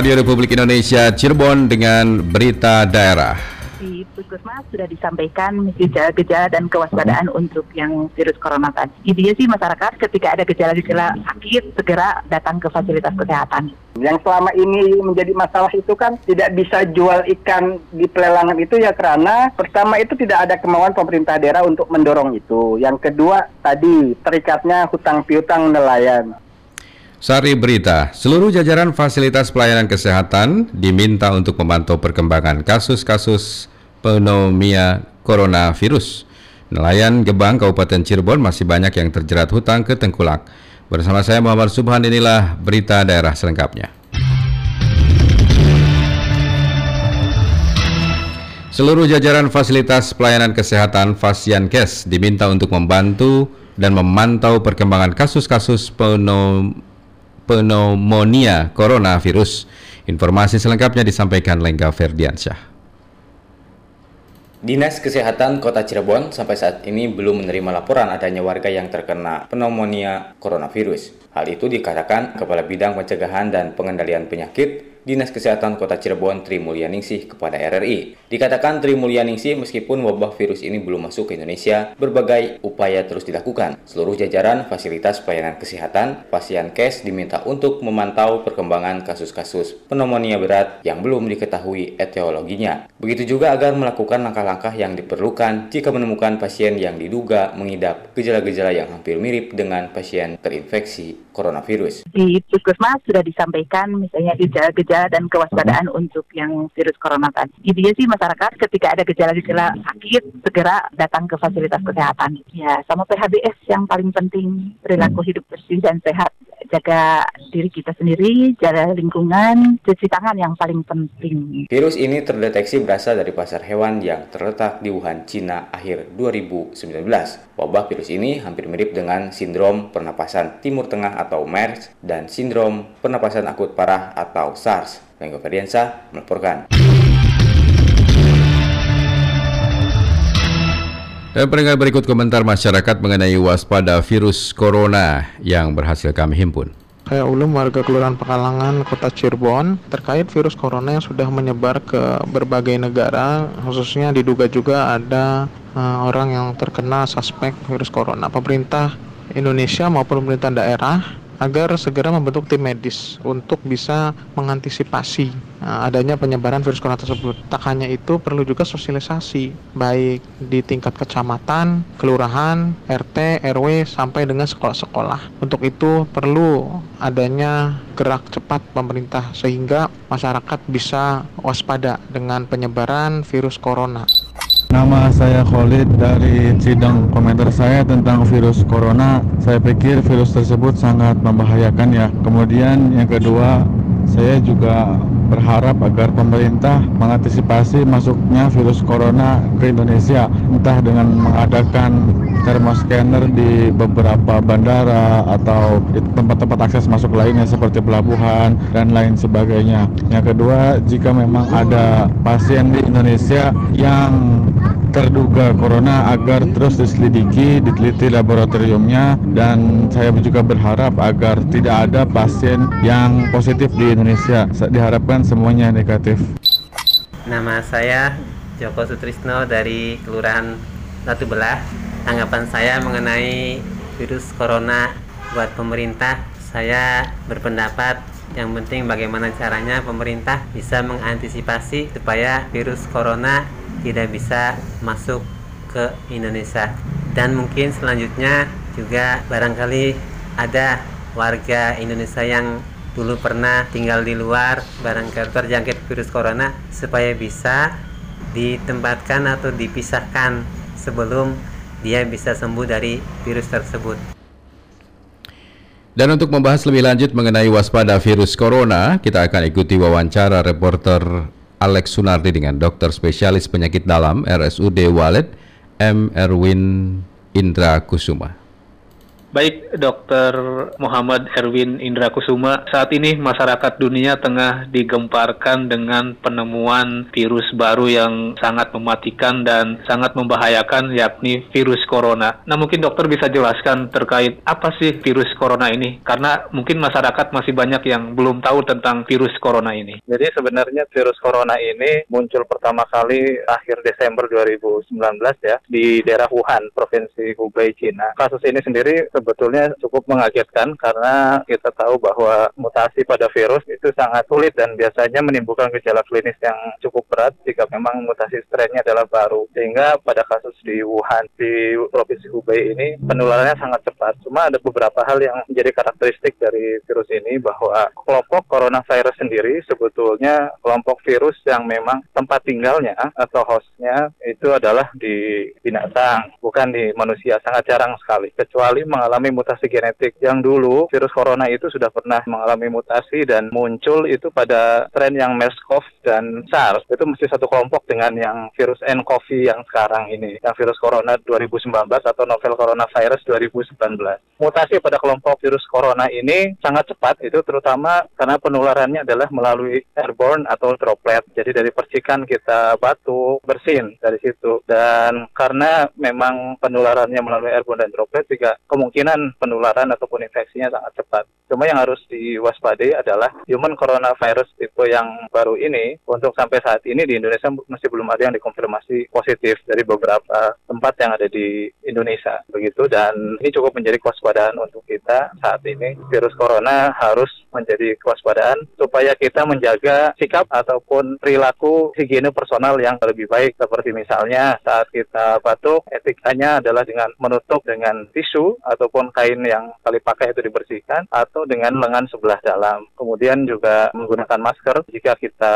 Radio Republik Indonesia Cirebon dengan berita daerah. Di Puskesmas sudah disampaikan gejala-gejala dan kewaspadaan untuk yang virus corona tadi. Intinya sih masyarakat ketika ada gejala-gejala sakit segera datang ke fasilitas kesehatan. Yang selama ini menjadi masalah itu kan tidak bisa jual ikan di pelelangan itu ya karena pertama itu tidak ada kemauan pemerintah daerah untuk mendorong itu. Yang kedua tadi terikatnya hutang piutang nelayan. Sari berita, seluruh jajaran fasilitas pelayanan kesehatan diminta untuk memantau perkembangan kasus-kasus pneumonia coronavirus. Nelayan Gebang, Kabupaten Cirebon masih banyak yang terjerat hutang ke Tengkulak. Bersama saya Muhammad Subhan, inilah berita daerah selengkapnya. Seluruh jajaran fasilitas pelayanan kesehatan Fasyankes diminta untuk membantu dan memantau perkembangan kasus-kasus pneumonia coronavirus. Informasi selengkapnya disampaikan Lengga Ferdiansyah. Dinas Kesehatan Kota Cirebon sampai saat ini belum menerima laporan adanya warga yang terkena pneumonia coronavirus. Hal itu dikatakan Kepala Bidang Pencegahan dan Pengendalian Penyakit Dinas Kesehatan Kota Cirebon Tri Mulianingsih kepada RRI. Dikatakan Tri Mulianingsih meskipun wabah virus ini belum masuk ke Indonesia, berbagai upaya terus dilakukan. Seluruh jajaran fasilitas pelayanan kesehatan, Fasyankes diminta untuk memantau perkembangan kasus-kasus pneumonia berat yang belum diketahui etiologinya. Begitu juga agar melakukan langkah-langkah yang diperlukan jika menemukan pasien yang diduga mengidap gejala-gejala yang hampir mirip dengan pasien terinfeksi coronavirus. Di Puskesmas sudah disampaikan misalnya gejala-gejala dan kewaspadaan untuk yang virus corona tadi. Intinya sih masyarakat ketika ada gejala-gejala sakit segera datang ke fasilitas kesehatan. Ya, sama PHBS yang paling penting, perilaku hidup bersih dan sehat. Jaga diri kita sendiri, jaga lingkungan, cuci tangan yang paling penting. Virus ini terdeteksi berasal dari pasar hewan yang terletak di Wuhan, Cina akhir 2019. Wabah virus ini hampir mirip dengan sindrom pernapasan timur tengah atau MERS dan sindrom pernapasan akut parah atau SARS. Lengga Ferdiansyah melaporkan. Dan pendengar, berikut komentar masyarakat mengenai waspada virus corona yang berhasil kami himpun. Saya Ulum, warga Kelurahan Pekalangan, Kota Cirebon, terkait virus corona yang sudah menyebar ke berbagai negara, khususnya diduga juga ada orang yang terkena suspek virus corona. Pemerintah Indonesia maupun pemerintah daerah agar segera membentuk tim medis untuk bisa mengantisipasi adanya penyebaran virus corona tersebut. Tak hanya itu, perlu juga sosialisasi baik di tingkat kecamatan, kelurahan, RT, RW sampai dengan sekolah-sekolah. Untuk itu perlu adanya gerak cepat pemerintah sehingga masyarakat bisa waspada dengan penyebaran virus corona. Nama saya Khalid. Dari sidang komentar saya tentang virus corona, saya pikir virus tersebut sangat membahayakan ya. Kemudian yang kedua, saya juga berharap agar pemerintah mengantisipasi masuknya virus corona ke Indonesia, entah dengan mengadakan thermoscanner di beberapa bandara atau di tempat-tempat akses masuk lainnya seperti pelabuhan dan lain sebagainya. Yang kedua, jika memang ada pasien di Indonesia yang terduga corona agar terus diselidiki, diteliti laboratoriumnya, dan saya juga berharap agar tidak ada pasien yang positif di Indonesia. Diharapkan semuanya negatif. Nama saya Joko Sutrisno dari Kelurahan Batu Belah. Tanggapan saya mengenai virus corona buat pemerintah, saya berpendapat yang penting bagaimana caranya pemerintah bisa mengantisipasi supaya virus corona tidak bisa masuk ke Indonesia. Dan mungkin selanjutnya juga barangkali ada warga Indonesia yang dulu pernah tinggal di luar barangkali terjangkit virus corona supaya bisa ditempatkan atau dipisahkan sebelum dia bisa sembuh dari virus tersebut. Dan untuk membahas lebih lanjut mengenai waspada virus corona, kita akan ikuti wawancara reporter Alex Sunarti dengan dokter spesialis penyakit dalam RSUD Walet, M. Erwin Indra Kusuma. Baik, Dr. Muhammad Erwin Indra Kusuma, saat ini masyarakat dunia tengah digemparkan dengan penemuan virus baru yang sangat mematikan dan sangat membahayakan, yakni virus corona. Nah, mungkin dokter bisa jelaskan terkait apa sih virus corona ini? Karena mungkin masyarakat masih banyak yang belum tahu tentang virus corona ini. Jadi sebenarnya virus corona ini muncul pertama kali akhir Desember 2019 ya, di daerah Wuhan, Provinsi Hubei, Cina. Kasus ini sendiri sebetulnya cukup mengagetkan karena kita tahu bahwa mutasi pada virus itu sangat sulit dan biasanya menimbulkan gejala klinis yang cukup berat jika memang mutasi strainnya adalah baru. Sehingga pada kasus di Wuhan, di Provinsi Hubei ini penularannya sangat cepat. Cuma ada beberapa hal yang menjadi karakteristik dari virus ini bahwa kelompok coronavirus sendiri sebetulnya kelompok virus yang memang tempat tinggalnya atau hostnya itu adalah di binatang, bukan di manusia, sangat jarang sekali. Kecuali mengalami mutasi genetik. Yang dulu virus corona itu sudah pernah mengalami mutasi dan muncul itu pada tren yang MERS-CoV dan SARS. Itu mesti satu kelompok dengan yang virus nCoV yang sekarang ini, yang virus corona 2019 atau novel coronavirus 2019. Mutasi pada kelompok virus corona ini sangat cepat, itu terutama karena penularannya adalah melalui airborne atau droplet. Jadi dari percikan kita batuk, bersin dari situ. Dan karena memang penularannya melalui airborne dan droplet, juga kemungkinan penularan ataupun infeksinya sangat cepat. Cuma yang harus diwaspadai adalah human coronavirus tipe yang baru ini, untuk sampai saat ini di Indonesia masih belum ada yang dikonfirmasi positif dari beberapa tempat yang ada di Indonesia. Begitu, dan ini cukup menjadi kewaspadaan untuk kita saat ini. Virus corona harus menjadi kewaspadaan supaya kita menjaga sikap ataupun perilaku higiene personal yang lebih baik. Seperti misalnya saat kita batuk, etikanya adalah dengan menutup dengan tisu ataupun kain yang kali pakai itu dibersihkan atau dengan lengan sebelah dalam. Kemudian juga menggunakan masker jika kita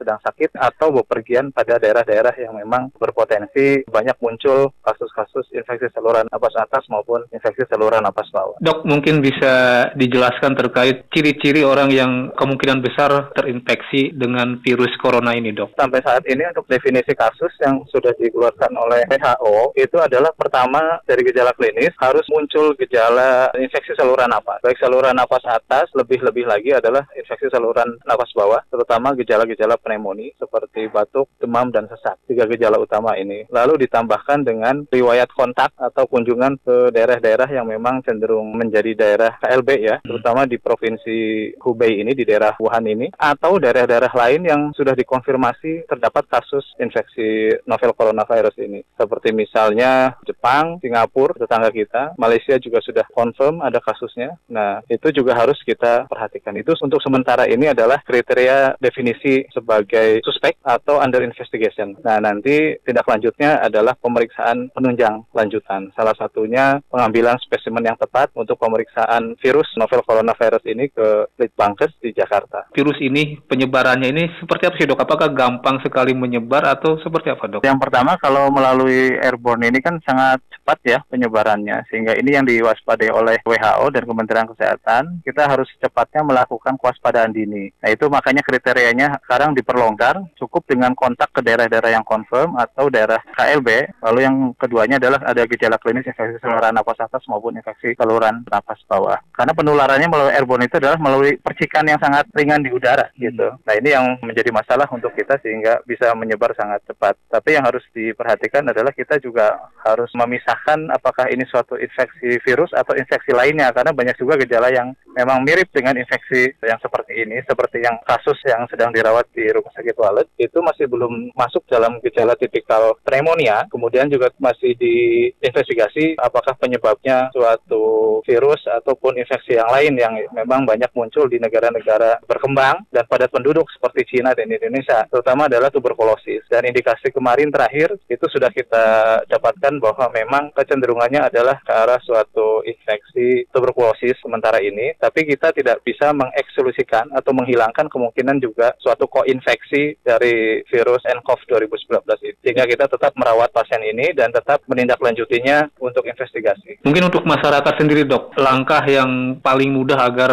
sedang sakit atau bepergian pada daerah-daerah yang memang berpotensi banyak muncul kasus-kasus infeksi saluran napas atas maupun infeksi saluran napas bawah. Dok, mungkin bisa dijelaskan terkait ciri-ciri orang yang kemungkinan besar terinfeksi dengan virus corona ini, Dok? Sampai saat ini untuk definisi kasus yang sudah dikeluarkan oleh WHO itu adalah pertama dari gejala klinis harus muncul gejala infeksi saluran napas, baik saluran napas atas, lebih-lebih lagi adalah infeksi saluran napas bawah, terutama gejala-gejala pneumonia seperti batuk, demam, dan sesak. 3 gejala utama ini. Lalu ditambahkan dengan riwayat kontak atau kunjungan ke daerah-daerah yang memang cenderung menjadi daerah KLB ya, terutama di Provinsi Hubei ini, di daerah Wuhan ini, atau daerah-daerah lain yang sudah dikonfirmasi terdapat kasus infeksi novel coronavirus ini. Seperti misalnya Jepang, Singapura, tetangga kita, Malaysia juga sudah confirm ada kasusnya. Nah, itu juga harus kita perhatikan. Itu untuk sementara ini adalah kriteria definisi sebagai suspek atau under investigation. Nah, nanti tindak lanjutnya adalah pemeriksaan penunjang lanjutan. Salah satunya pengambilan spesimen yang tepat untuk pemeriksaan virus novel coronavirus ini ke Litbangkes di Jakarta. Virus ini penyebarannya ini seperti apa sih, Dok? Apakah gampang sekali menyebar atau seperti apa, Dok? Yang pertama, kalau melalui airborne ini kan sangat cepat ya penyebarannya. Sehingga ini yang diwaspadai oleh WHO dan Kementerian Kesehatan, kita harus secepatnya melakukan kewaspadaan dini. Nah, itu makanya kriterianya sekarang diperlonggar, cukup dengan kontak ke daerah-daerah yang confirm atau daerah KLB. Lalu yang keduanya adalah ada gejala klinis infeksi saluran napas atas maupun infeksi saluran napas bawah. Karena penularannya melalui airborne itu adalah melalui percikan yang sangat ringan di udara gitu. Nah, ini yang menjadi masalah untuk kita sehingga bisa menyebar sangat cepat. Tapi yang harus diperhatikan adalah kita juga harus memisahkan apakah ini suatu infeksi virus atau infeksi lainnya, karena banyak juga gejala yang memang mirip dengan infeksi yang seperti ini, seperti yang kasus yang sedang dirawat di rumah sakit Walid itu masih belum masuk dalam gejala tipikal pneumonia. Kemudian juga masih diinvestigasi apakah penyebabnya suatu virus ataupun infeksi yang lain yang memang banyak muncul di negara-negara berkembang dan padat penduduk seperti Cina dan Indonesia, terutama adalah tuberkulosis. Dan indikasi kemarin terakhir itu sudah kita dapatkan bahwa memang kecenderungannya adalah ke arah suatu infeksi tuberkulosis sementara ini. Tapi kita tidak bisa mengeksklusikan atau menghilangkan kemungkinan juga suatu koinfeksi dari virus nCoV 2019 itu. Sehingga kita tetap merawat pasien ini dan tetap menindaklanjutinya untuk investigasi. Mungkin untuk masyarakat sendiri, Dok, langkah yang paling mudah agar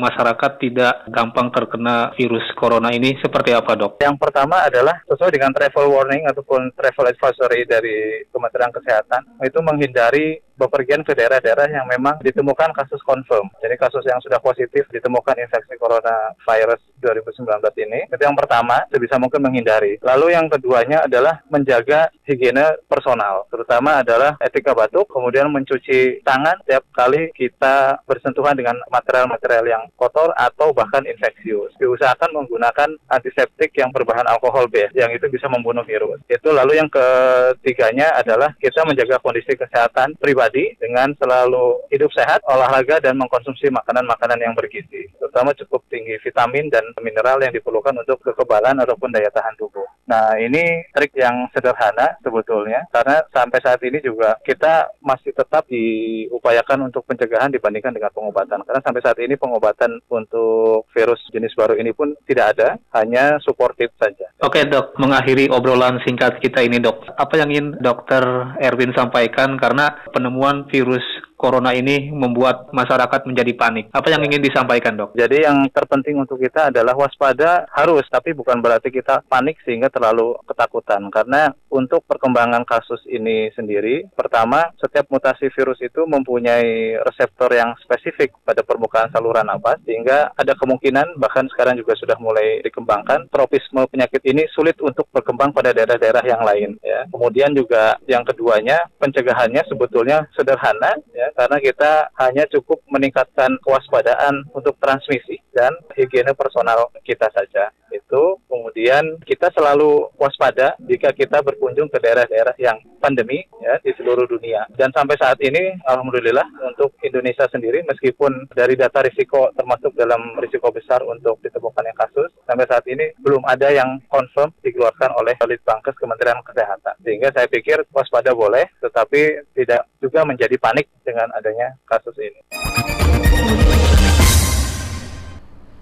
masyarakat tidak gampang terkena virus corona ini seperti apa, Dok? Yang pertama adalah sesuai dengan travel warning ataupun travel advisory dari Kementerian Kesehatan, itu menghindari bepergian ke daerah-daerah yang memang ditemukan kasus confirm. Jadi kasus yang sudah positif ditemukan infeksi coronavirus 2019 ini. Itu yang pertama, sebisa mungkin menghindari. Lalu yang keduanya adalah menjaga higiene personal. Terutama adalah etika batuk, kemudian mencuci tangan setiap kali kita bersentuhan dengan material-material yang kotor atau bahkan infeksius. Diusahakan menggunakan antiseptik yang berbahan alkohol base, yang itu bisa membunuh virus. Itu lalu yang ketiganya adalah kita menjaga kondisi kesehatan pribadi dengan selalu hidup sehat, olahraga, dan mengkonsumsi makanan-makanan yang bergizi. Terutama cukup tinggi vitamin dan mineral yang diperlukan untuk kekebalan ataupun daya tahan tubuh. Nah, ini trik yang sederhana sebetulnya, karena sampai saat ini juga kita masih tetap diupayakan untuk pencegahan dibandingkan dengan pengobatan. Karena sampai saat ini pengobatan untuk virus jenis baru ini pun tidak ada, hanya suportif saja. Oke, Dok, mengakhiri obrolan singkat kita ini, Dok, apa yang ingin Dr. Erwin sampaikan? Karena penemuan virus corona ini membuat masyarakat menjadi panik. Apa yang ingin disampaikan, Dok? Jadi yang terpenting untuk kita adalah waspada harus, tapi bukan berarti kita panik sehingga terlalu ketakutan. Karena untuk perkembangan kasus ini sendiri, pertama, setiap mutasi virus itu mempunyai reseptor yang spesifik pada permukaan saluran napas, sehingga ada kemungkinan, bahkan sekarang juga sudah mulai dikembangkan, tropisme penyakit ini sulit untuk berkembang pada daerah-daerah yang lain. Ya. Kemudian juga yang keduanya, pencegahannya sebetulnya sederhana, ya. Karena kita hanya cukup meningkatkan kewaspadaan untuk transmisi dan higiene personal kita saja. Itu kemudian kita selalu waspada jika kita berkunjung ke daerah-daerah yang pandemi, ya, di seluruh dunia. Dan sampai saat ini, alhamdulillah, untuk Indonesia sendiri, meskipun dari data risiko termasuk dalam risiko besar untuk ditemukannya kasus, sampai saat ini belum ada yang confirm dikeluarkan oleh Litbangkes Kementerian Kesehatan. Sehingga saya pikir waspada boleh, tetapi tidak juga menjadi panik dengan adanya kasus ini.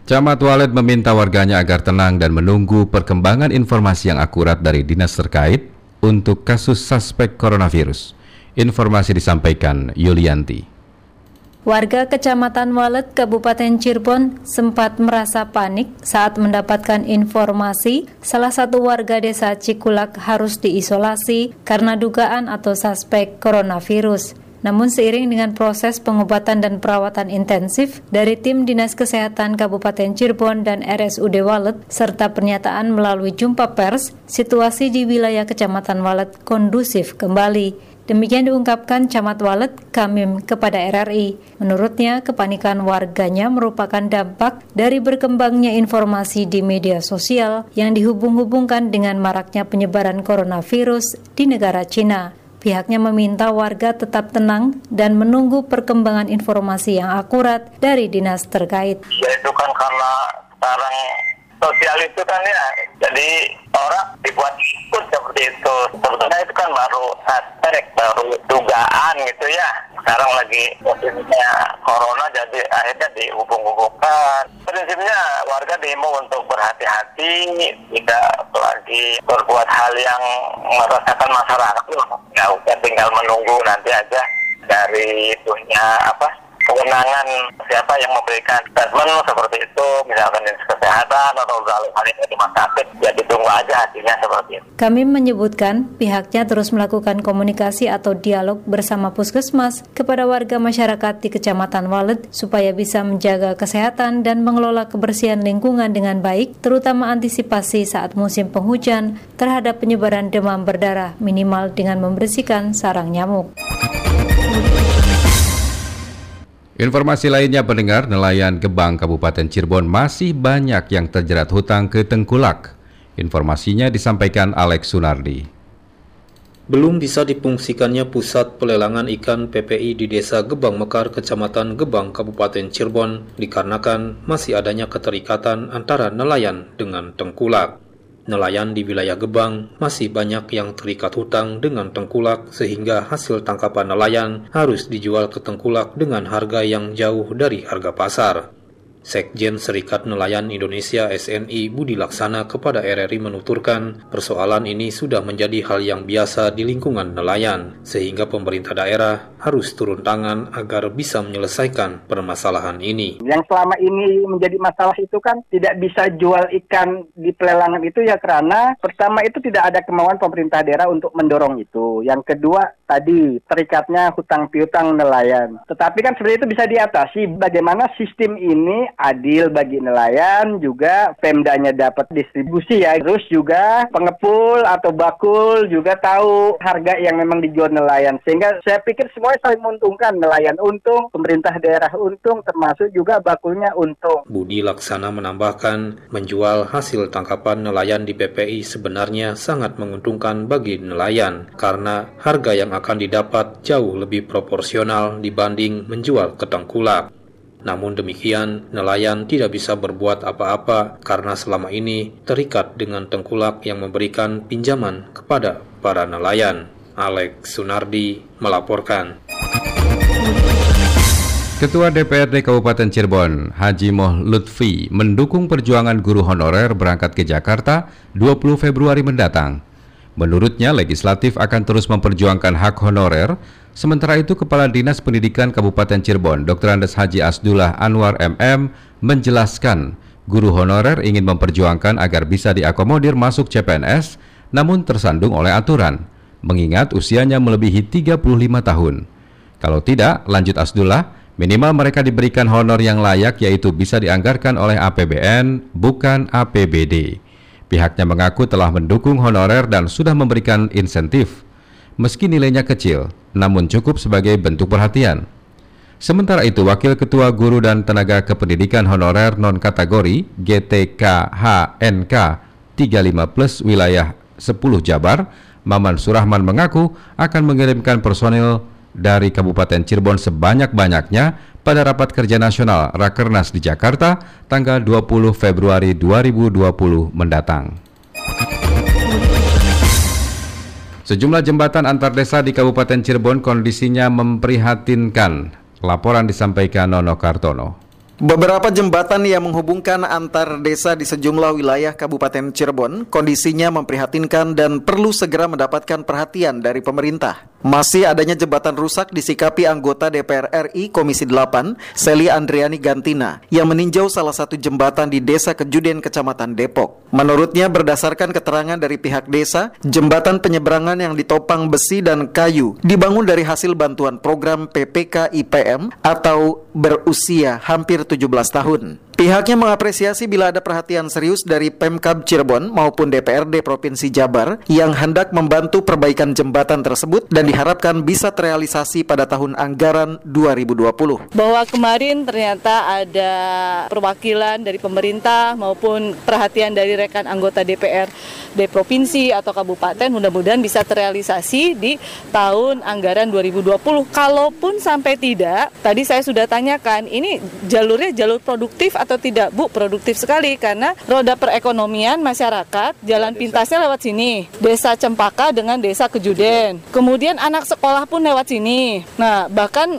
Camat Walet meminta warganya agar tenang dan menunggu perkembangan informasi yang akurat dari dinas terkait untuk kasus suspek coronavirus. Informasi disampaikan Yulianti. Warga Kecamatan Walet, Kabupaten Cirebon sempat merasa panik saat mendapatkan informasi salah satu warga desa Cikulak harus diisolasi karena dugaan atau suspek coronavirus. Namun seiring dengan proses pengobatan dan perawatan intensif dari tim Dinas Kesehatan Kabupaten Cirebon dan RSUD Walet, serta pernyataan melalui jumpa pers, situasi di wilayah Kecamatan Walet kondusif kembali. Demikian diungkapkan Camat Walet Kamim kepada RRI. Menurutnya, kepanikan warganya merupakan dampak dari berkembangnya informasi di media sosial yang dihubung-hubungkan dengan maraknya penyebaran coronavirus di negara Cina. Pihaknya meminta warga tetap tenang dan menunggu perkembangan informasi yang akurat dari dinas terkait. Ya itu kan karena sekarang sosial itu kan ya, jadi orang dibuat ikut seperti itu. Sebetulnya itu kan baru aspek, baru dugaan gitu ya. Sekarang lagi musimnya corona, jadi akhirnya dihubung-hubungkan. Prinsipnya warga diimbau untuk berhati-hati, tidak lagi berbuat hal yang meresahkan masyarakat. Nggak usah, tinggal menunggu nanti aja dari itunya kewenangan siapa yang memberikan statement seperti itu, misalkan dinas kesehatan atau hal yang di rumah sakit, ya ditunggu aja hasilnya seperti itu. Kami menyebutkan pihaknya terus melakukan komunikasi atau dialog bersama puskesmas kepada warga masyarakat di Kecamatan Walet supaya bisa menjaga kesehatan dan mengelola kebersihan lingkungan dengan baik, terutama antisipasi saat musim penghujan terhadap penyebaran demam berdarah minimal dengan membersihkan sarang nyamuk. Informasi lainnya pendengar, nelayan Gebang Kabupaten Cirebon masih banyak yang terjerat hutang ke Tengkulak. Informasinya disampaikan Alex Sunarti. Belum bisa dipungsikannya pusat pelelangan ikan PPI di Desa Gebang Mekar, Kecamatan Gebang Kabupaten Cirebon, dikarenakan masih adanya keterikatan antara nelayan dengan Tengkulak. Nelayan di wilayah Gebang masih banyak yang terikat hutang dengan Tengkulak sehingga hasil tangkapan nelayan harus dijual ke Tengkulak dengan harga yang jauh dari harga pasar. Sekjen Serikat Nelayan Indonesia SNI Budi Laksana kepada RRI menuturkan, persoalan ini sudah menjadi hal yang biasa di lingkungan nelayan, sehingga pemerintah daerah harus turun tangan agar bisa menyelesaikan permasalahan ini. Yang selama ini menjadi masalah itu kan tidak bisa jual ikan di pelelangan itu ya karena pertama itu tidak ada kemauan pemerintah daerah untuk mendorong itu. Yang kedua tadi terikatnya hutang piutang nelayan. Tetapi kan sebenarnya itu bisa diatasi bagaimana sistem ini adil bagi nelayan, juga Pemdanya dapat distribusi ya, terus juga pengepul atau bakul juga tahu harga yang memang dijual nelayan, sehingga saya pikir semuanya saling menguntungkan, nelayan untung, pemerintah daerah untung, termasuk juga bakulnya untung. Budi Laksana menambahkan, menjual hasil tangkapan nelayan di PPI sebenarnya sangat menguntungkan bagi nelayan karena harga yang akan didapat jauh lebih proporsional dibanding menjual ke Tengkulak. Namun demikian, nelayan tidak bisa berbuat apa-apa karena selama ini terikat dengan Tengkulak yang memberikan pinjaman kepada para nelayan. Alex Sunarti melaporkan. Ketua DPRD Kabupaten Cirebon, Haji Moh Lutfi, mendukung perjuangan guru honorer berangkat ke Jakarta 20 Februari mendatang. Menurutnya, legislatif akan terus memperjuangkan hak honorer. Sementara itu, Kepala Dinas Pendidikan Kabupaten Cirebon, Dr. Andes Haji Asdullah Anwar MM, menjelaskan guru honorer ingin memperjuangkan agar bisa diakomodir masuk CPNS, namun tersandung oleh aturan, mengingat usianya melebihi 35 tahun. Kalau tidak, lanjut Asdullah, minimal mereka diberikan honor yang layak, yaitu bisa dianggarkan oleh APBN, bukan APBD. Pihaknya mengaku telah mendukung honorer dan sudah memberikan insentif. Meski nilainya kecil, namun cukup sebagai bentuk perhatian. Sementara itu, Wakil Ketua Guru dan Tenaga Kependidikan Honorer Non-Kategori GTKHNK 35+ wilayah 10 Jabar, Maman Surahman mengaku akan mengirimkan personil dari Kabupaten Cirebon sebanyak-banyaknya pada Rapat Kerja Nasional Rakernas di Jakarta tanggal 20 Februari 2020 mendatang. Sejumlah jembatan antar desa di Kabupaten Cirebon kondisinya memprihatinkan. Laporan disampaikan Nono Kartono. Beberapa jembatan yang menghubungkan antar desa di sejumlah wilayah Kabupaten Cirebon kondisinya memprihatinkan dan perlu segera mendapatkan perhatian dari pemerintah. Masih adanya jembatan rusak disikapi anggota DPR RI Komisi 8, Selly Andriani Gantina, yang meninjau salah satu jembatan di Desa Kejuden, Kecamatan Depok. Menurutnya, berdasarkan keterangan dari pihak desa, jembatan penyeberangan yang ditopang besi dan kayu dibangun dari hasil bantuan program PPK IPM atau berusia hampir 17 tahun. Pihaknya mengapresiasi bila ada perhatian serius dari Pemkab Cirebon maupun DPRD Provinsi Jabar yang hendak membantu perbaikan jembatan tersebut dan diharapkan bisa terrealisasi pada tahun anggaran 2020. Bahwa kemarin ternyata ada perwakilan dari pemerintah maupun perhatian dari rekan anggota DPRD Provinsi atau Kabupaten, mudah-mudahan bisa terrealisasi di tahun anggaran 2020. Kalaupun sampai tidak, tadi saya sudah tanyakan, ini jalurnya jalur produktif atau tidak, Bu? Produktif sekali karena roda perekonomian masyarakat, jalan pintasnya lewat sini, Desa Cempaka dengan Desa Kejuden, kemudian anak sekolah pun lewat sini. Nah, bahkan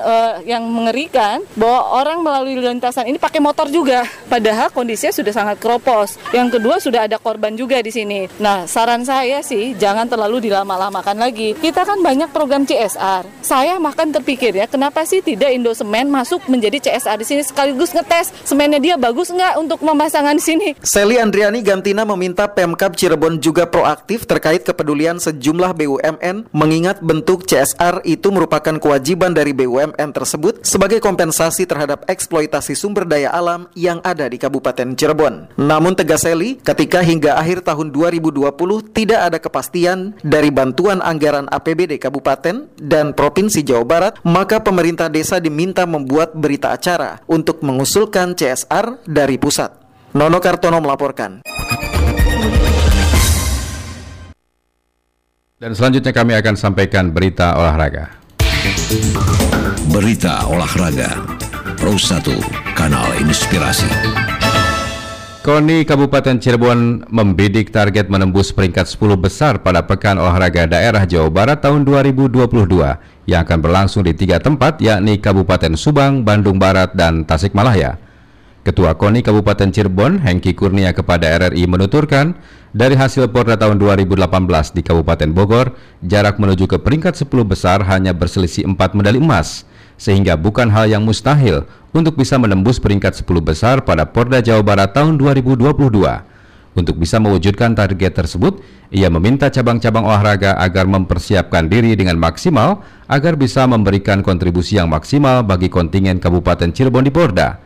yang mengerikan bahwa orang melalui lintasan ini pakai motor juga, padahal kondisinya sudah sangat keropos. Yang kedua, sudah ada korban juga di sini. Nah, saran saya sih jangan terlalu dilama-lamakan lagi. Kita kan banyak program CSR. Saya makan terpikir ya, kenapa sih tidak Indosemen masuk menjadi CSR di sini sekaligus ngetes semennya dia bagus nggak untuk pemasangan di sini. Selly Andriani Gantina meminta Pemkab Cirebon juga proaktif terkait kepedulian sejumlah BUMN, mengingat bentuk CSR itu merupakan kewajiban dari BUMN tersebut sebagai kompensasi terhadap eksploitasi sumber daya alam yang ada di Kabupaten Cirebon. Namun tegas Selly, ketika hingga akhir tahun 2020 tidak ada kepastian dari bantuan anggaran APBD Kabupaten dan Provinsi Jawa Barat, maka pemerintah desa diminta membuat berita acara untuk mengusulkan CSR dari pusat. Nono Kartono melaporkan. Dan selanjutnya kami akan sampaikan berita olahraga. Berita olahraga Pro 1 Kanal Inspirasi. Koni Kabupaten Cirebon membidik target menembus peringkat 10 besar pada Pekan Olahraga Daerah Jawa Barat tahun 2022 yang akan berlangsung di 3 tempat, yakni Kabupaten Subang, Bandung Barat, dan Tasikmalaya. Ketua Koni Kabupaten Cirebon, Hengki Kurnia kepada RRI menuturkan, dari hasil Porda tahun 2018 di Kabupaten Bogor, jarak menuju ke peringkat 10 besar hanya berselisih 4 medali emas, sehingga bukan hal yang mustahil untuk bisa menembus peringkat 10 besar pada Porda Jawa Barat tahun 2022. Untuk bisa mewujudkan target tersebut, ia meminta cabang-cabang olahraga agar mempersiapkan diri dengan maksimal agar bisa memberikan kontribusi yang maksimal bagi kontingen Kabupaten Cirebon di Porda.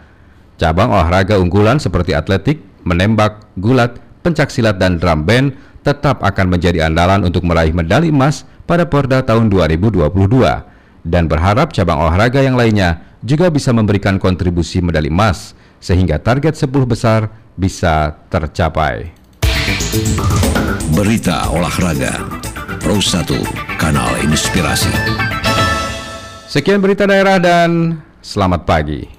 Cabang olahraga unggulan seperti atletik, menembak, gulat, pencaksilat, dan drum band tetap akan menjadi andalan untuk meraih medali emas pada Porda tahun 2022 dan berharap cabang olahraga yang lainnya juga bisa memberikan kontribusi medali emas sehingga target 10 besar bisa tercapai. Berita olahraga Pro 1 Kanal Inspirasi. Sekian berita daerah dan selamat pagi.